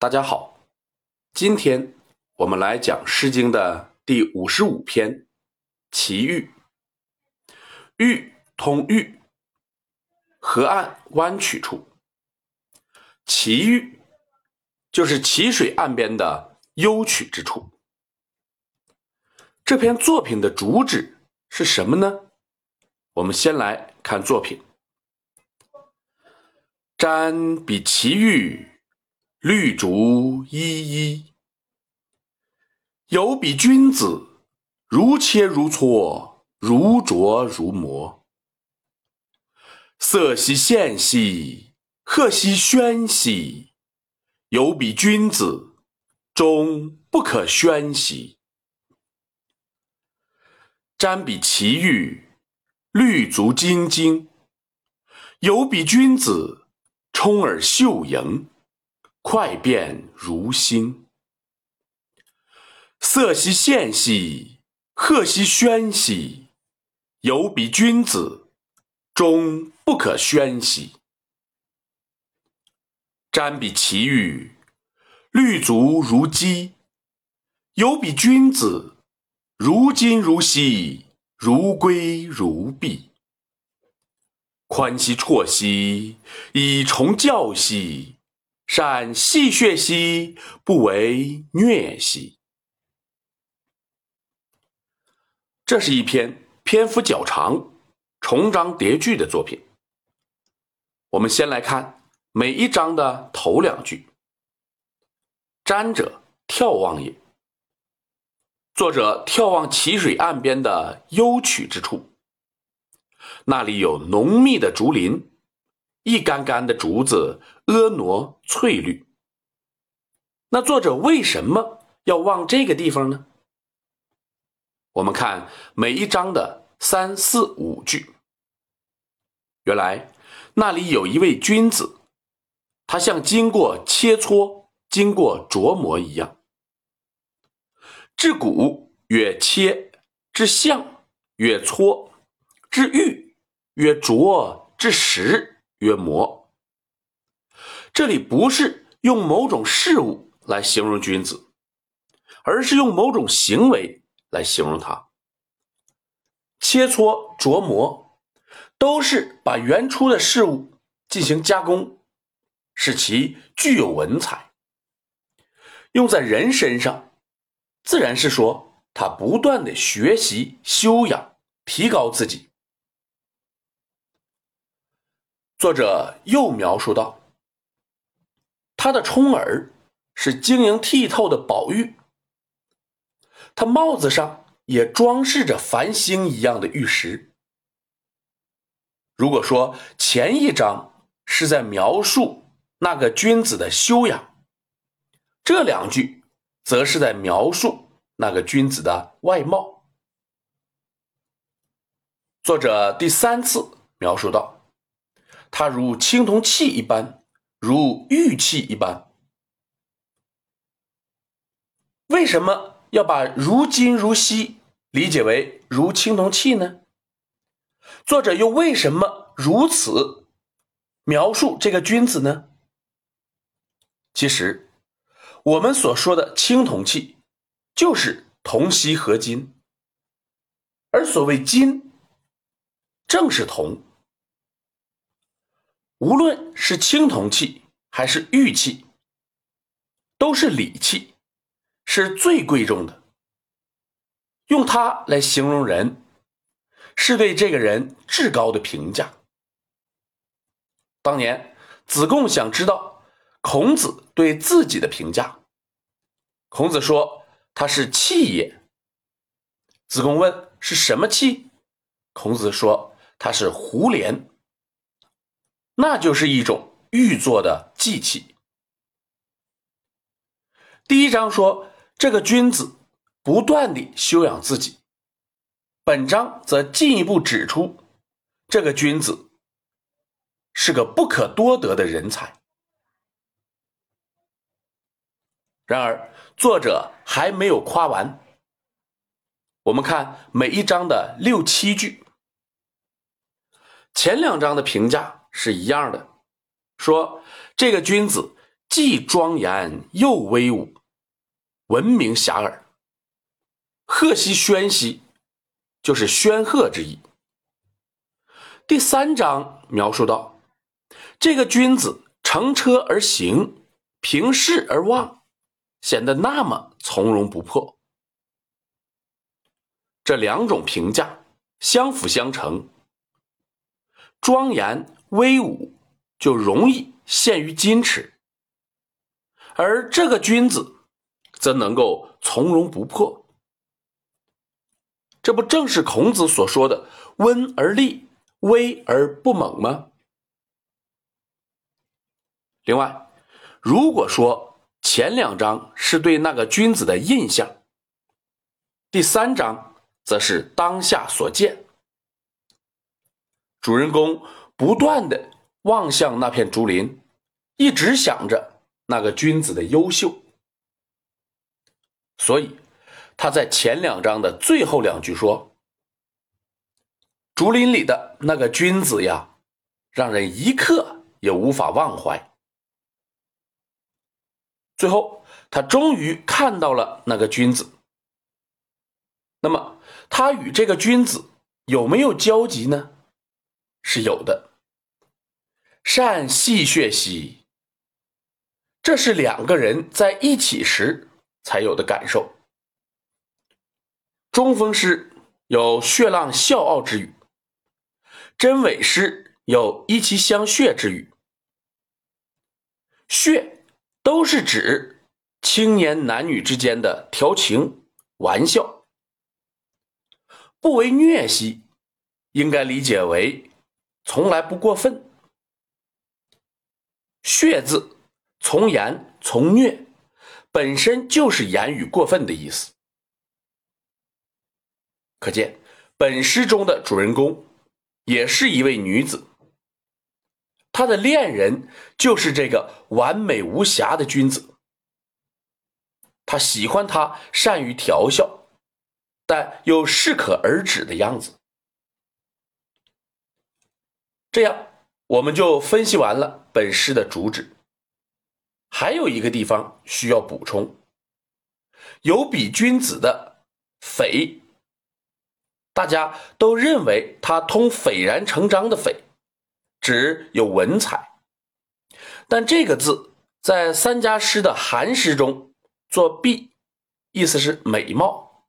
大家好，今天我们来讲《诗经》的第55篇齐豫。豫通豫，河岸弯曲处。齐豫就是齐水岸边的幽曲之处。这篇作品的主旨是什么呢？我们先来看作品。瞻彼齐豫，绿竹依依，有彼君子，如切如磋，如琢如磨。色兮宪兮，赫兮喧兮，有彼君子，终不可宣兮。瞻彼齐豫，绿足金菁，有彼君子，充耳秀盈，快变如新。色兮宪兮，赫兮喧兮，有彼君子，终不可宣兮。瞻彼齐豫，绿足如鸡，有彼君子，如金如锡，如圭如璧。宽兮绰兮，以崇教兮，善戏谑兮，不为谑兮。这是一篇篇幅较长、重章叠句的作品。我们先来看每一章的头两句。瞻者，眺望也。作者眺望齐水岸边的幽曲之处，那里有浓密的竹林，一杆杆的竹子婀娜翠绿。那作者为什么要望这个地方呢？我们看每一章的3、4、5句。原来那里有一位君子，他像经过切磋、经过琢磨一样。至古曰切，至象曰磋，至玉曰琢，至石曰磨。这里不是用某种事物来形容君子，而是用某种行为来形容他。切磋、琢磨都是把原初的事物进行加工，使其具有文采。用在人身上，自然是说他不断的学习、修养、提高自己。作者又描述到，他的充耳是晶莹剔透的宝玉，他帽子上也装饰着繁星一样的玉石。如果说前一章是在描述那个君子的修养，这两句则是在描述那个君子的外貌。作者第3次描述到，它如青铜器一般，如玉器一般。为什么要把如金如锡理解为如青铜器呢？作者又为什么如此描述这个君子呢？其实我们所说的青铜器就是铜锡合金，而所谓金正是铜。无论是青铜器还是玉器，都是礼器，是最贵重的。用它来形容人，是对这个人至高的评价。当年子贡想知道孔子对自己的评价，孔子说他是器也。子贡问是什么器，孔子说他是胡琏，那就是一种玉做的祭器。第一章说这个君子不断地修养自己，本章则进一步指出这个君子是个不可多得的人才。然而作者还没有夸完，我们看每一章的6、7句。前两章的评价是一样的，说这个君子既庄严又威武，闻名遐迩。赫兮喧兮，就是喧赫之意。第三章描述到，这个君子乘车而行，平视而望，显得那么从容不迫。这两种评价相辅相成，庄严威武就容易陷于矜持，而这个君子则能够从容不迫。这不正是孔子所说的温而立，威而不猛吗？另外，如果说前两章是对那个君子的印象，第三章则是当下所见。主人公不断地望向那片竹林，一直想着那个君子的优秀，所以他在前两章的最后两句说，竹林里的那个君子呀，让人一刻也无法忘怀。最后他终于看到了那个君子，那么他与这个君子有没有交集呢？是有的。善戏谑兮，这是两个人在一起时才有的感受。中风诗有血浪笑傲之语，真伪诗有依其相谑之语。谑都是指青年男女之间的调情玩笑。不为虐兮，应该理解为从来不过分。谑字从言从虐，本身就是言语过分的意思。可见本诗中的主人公也是一位女子，她的恋人就是这个完美无瑕的君子。他喜欢她善于调笑但又适可而止的样子。这样我们就分析完了本诗的主旨，还有一个地方需要补充，有比君子的斐，大家都认为他通斐然成章的斐指有文采，但这个字在三家诗的韩诗中做璧，意思是美貌。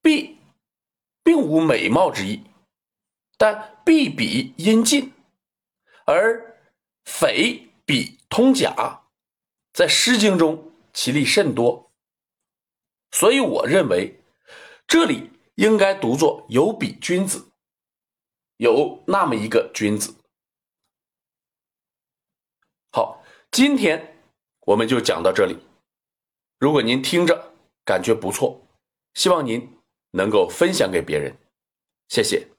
璧并无美貌之意，但璧比音近，而斐比通假，在诗经中其例甚多，所以我认为这里应该读作有比君子，有那么一个君子。好，今天我们就讲到这里。如果您听着感觉不错，希望您能够分享给别人，谢谢。